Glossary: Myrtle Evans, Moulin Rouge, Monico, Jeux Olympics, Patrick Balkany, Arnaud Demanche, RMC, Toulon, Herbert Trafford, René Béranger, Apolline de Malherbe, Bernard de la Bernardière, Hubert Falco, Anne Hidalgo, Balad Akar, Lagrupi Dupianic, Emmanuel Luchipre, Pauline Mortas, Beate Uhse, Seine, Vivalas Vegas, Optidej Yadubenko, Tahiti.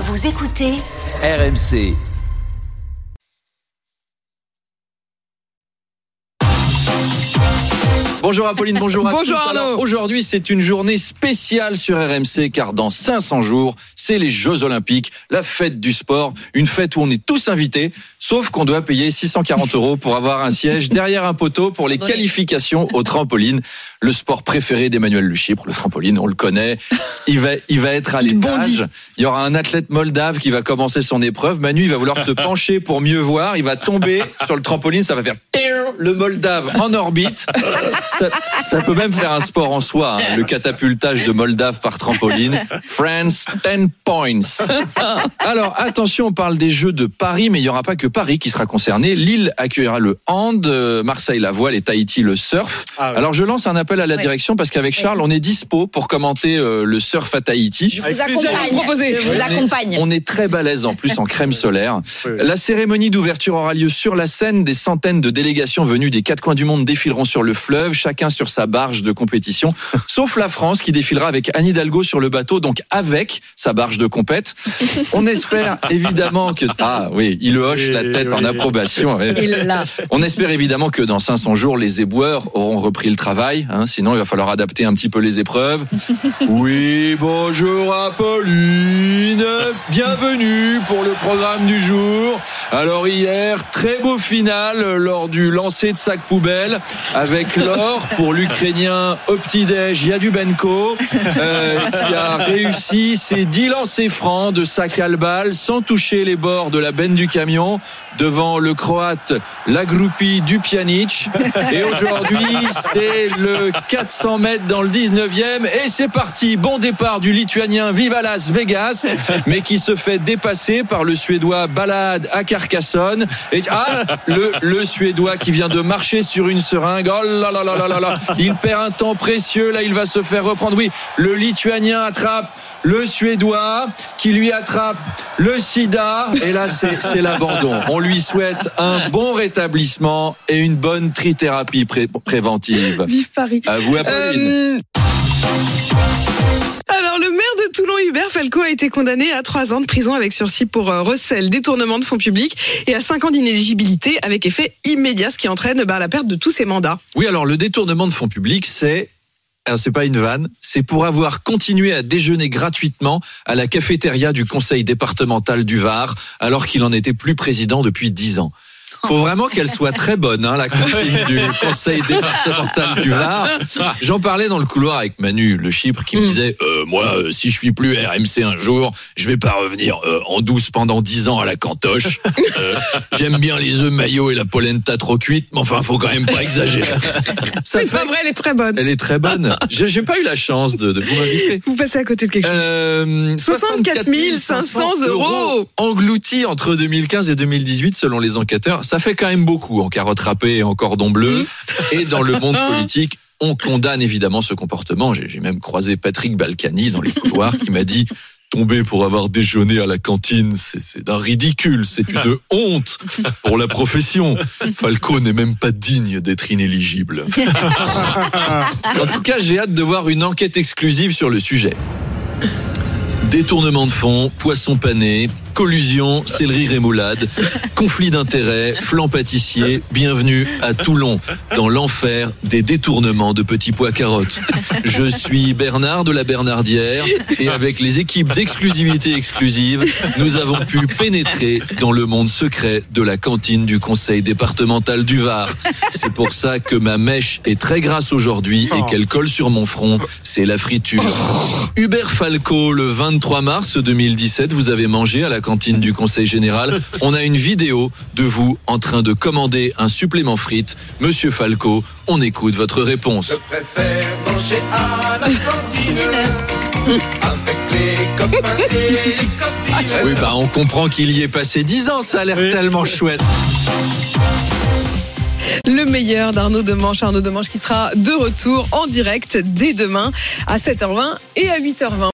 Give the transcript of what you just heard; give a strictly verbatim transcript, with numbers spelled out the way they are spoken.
Vous écoutez R M C. Bonjour Apolline, bonjour à bonjour tous. Alors, aujourd'hui, c'est une journée spéciale sur R M C car dans cinq cents jours, c'est les Jeux Olympiques, la fête du sport, une fête où on est tous invités, sauf qu'on doit payer six cent quarante euros pour avoir un siège derrière un poteau pour les qualifications au trampoline. Le sport préféré d'Emmanuel Luchipre, le trampoline, on le connaît. Il va, il va être à l'étage. Il y aura un athlète moldave qui va commencer son épreuve. Manu, il va vouloir se pencher pour mieux voir. Il va tomber sur le trampoline, ça va faire le moldave en orbite. Ça, ça peut même faire un sport en soi, hein, le catapultage de Moldave par trampoline. France, dix points. Alors, attention, on parle des Jeux de Paris, mais il n'y aura pas que Paris qui sera concerné. Lille accueillera le hand, Marseille la voile et Tahiti le surf. Ah, oui. Alors, je lance un appel à la ouais. direction parce qu'avec Charles, on est dispo pour commenter euh, le surf à Tahiti. Je vous, je vous accompagne. Je vous accompagne. On est, on est très balèze en plus en crème solaire. Oui. La cérémonie d'ouverture aura lieu sur la Seine. Des centaines de délégations venues des quatre coins du monde défileront sur le fleuve, chacun sur sa barge de compétition, sauf la France qui défilera avec Anne Hidalgo sur le bateau, donc avec sa barge de compète. On espère évidemment que... Ah oui, il hoche oui, la tête oui. en approbation. Oui. On espère évidemment que dans cinq cents jours, les éboueurs auront repris le travail, hein, sinon il va falloir adapter un petit peu les épreuves. Oui, bonjour Apolline, bienvenue pour le programme du jour. Alors hier, très beau final lors du lancer de sac poubelle avec l'or pour l'Ukrainien Optidej Yadubenko euh, qui a réussi ses dix lancers francs de sac à balle sans toucher les bords de la benne du camion devant le Croate Lagrupi Dupianic. Et aujourd'hui, c'est le quatre cents mètres dans le dix-neuvième et c'est parti. Bon départ du Lituanien Vivalas Vegas, mais qui se fait dépasser par le Suédois Balad Akar et ah, le, le Suédois qui vient de marcher sur une seringue. Oh là là là là. Là, là. Il perd un temps précieux, là il va se faire reprendre. Oui, le Lituanien attrape le Suédois qui lui attrape le sida et là c'est, c'est l'abandon. On lui souhaite un bon rétablissement et une bonne trithérapie pré- préventive. Vive Paris. À vous Apolline. Euh... Alors le maire de Toulon, Hubert Falco, a été condamné à trois ans de prison avec sursis pour euh, recel, détournement de fonds publics et à cinq ans d'inéligibilité avec effet immédiat, ce qui entraîne bah, la perte de tous ses mandats. Oui, alors le détournement de fonds publics, c'est... Alors, c'est pas une vanne, c'est pour avoir continué à déjeuner gratuitement à la cafétéria du conseil départemental du Var, alors qu'il en était plus président depuis dix ans. Faut vraiment qu'elle soit très bonne, hein, la cantine du conseil départemental du Var. J'en parlais dans le couloir avec Manu, le Chypre, qui me disait euh, « Moi, euh, si je suis plus R M C un jour, je vais pas revenir euh, en douce pendant dix ans à la cantoche. Euh, j'aime bien les œufs maillots et la polenta trop cuite, mais enfin, faut quand même pas exagérer. » C'est pas vrai, elle est très bonne. Elle est très bonne. J'ai, j'ai pas eu la chance de, de vous m'inviter. Vous passez à côté de quelque chose. Euh, soixante-quatre mille cinq cents euros engloutis entre deux mille quinze et deux mille dix-huit, selon les enquêteurs. Ça fait quand même beaucoup en carottes râpées et en cordon bleu. Et dans le monde politique, on condamne évidemment ce comportement. J'ai, j'ai même croisé Patrick Balkany dans les couloirs qui m'a dit « Tomber pour avoir déjeuné à la cantine, c'est, c'est d'un ridicule, c'est une honte pour la profession. Falco n'est même pas digne d'être inéligible. » En tout cas, j'ai hâte de voir une enquête exclusive sur le sujet. Détournement de fonds, poisson pané, collusion, céleri rémoulade, conflit d'intérêts, flan pâtissier, bienvenue à Toulon, dans l'enfer des détournements de petits pois carottes. Je suis Bernard de la Bernardière et avec les équipes d'exclusivité exclusive, nous avons pu pénétrer dans le monde secret de la cantine du conseil départemental du Var. C'est pour ça que ma mèche est très grasse aujourd'hui et qu'elle colle sur mon front, c'est la friture. Hubert Falco, le vingt-trois mars deux mille dix-sept, vous avez mangé à la cantine du Conseil Général. On a une vidéo de vous en train de commander un supplément frites. Monsieur Falco, on écoute votre réponse. Je préfère manger à la cantine avec les copains et les copines. Oui, bah on comprend qu'il y ait passé dix ans, ça a l'air oui. tellement chouette. Le meilleur d'Arnaud Demanche, Arnaud Demanche qui sera de retour en direct dès demain à sept heures vingt et à huit heures vingt.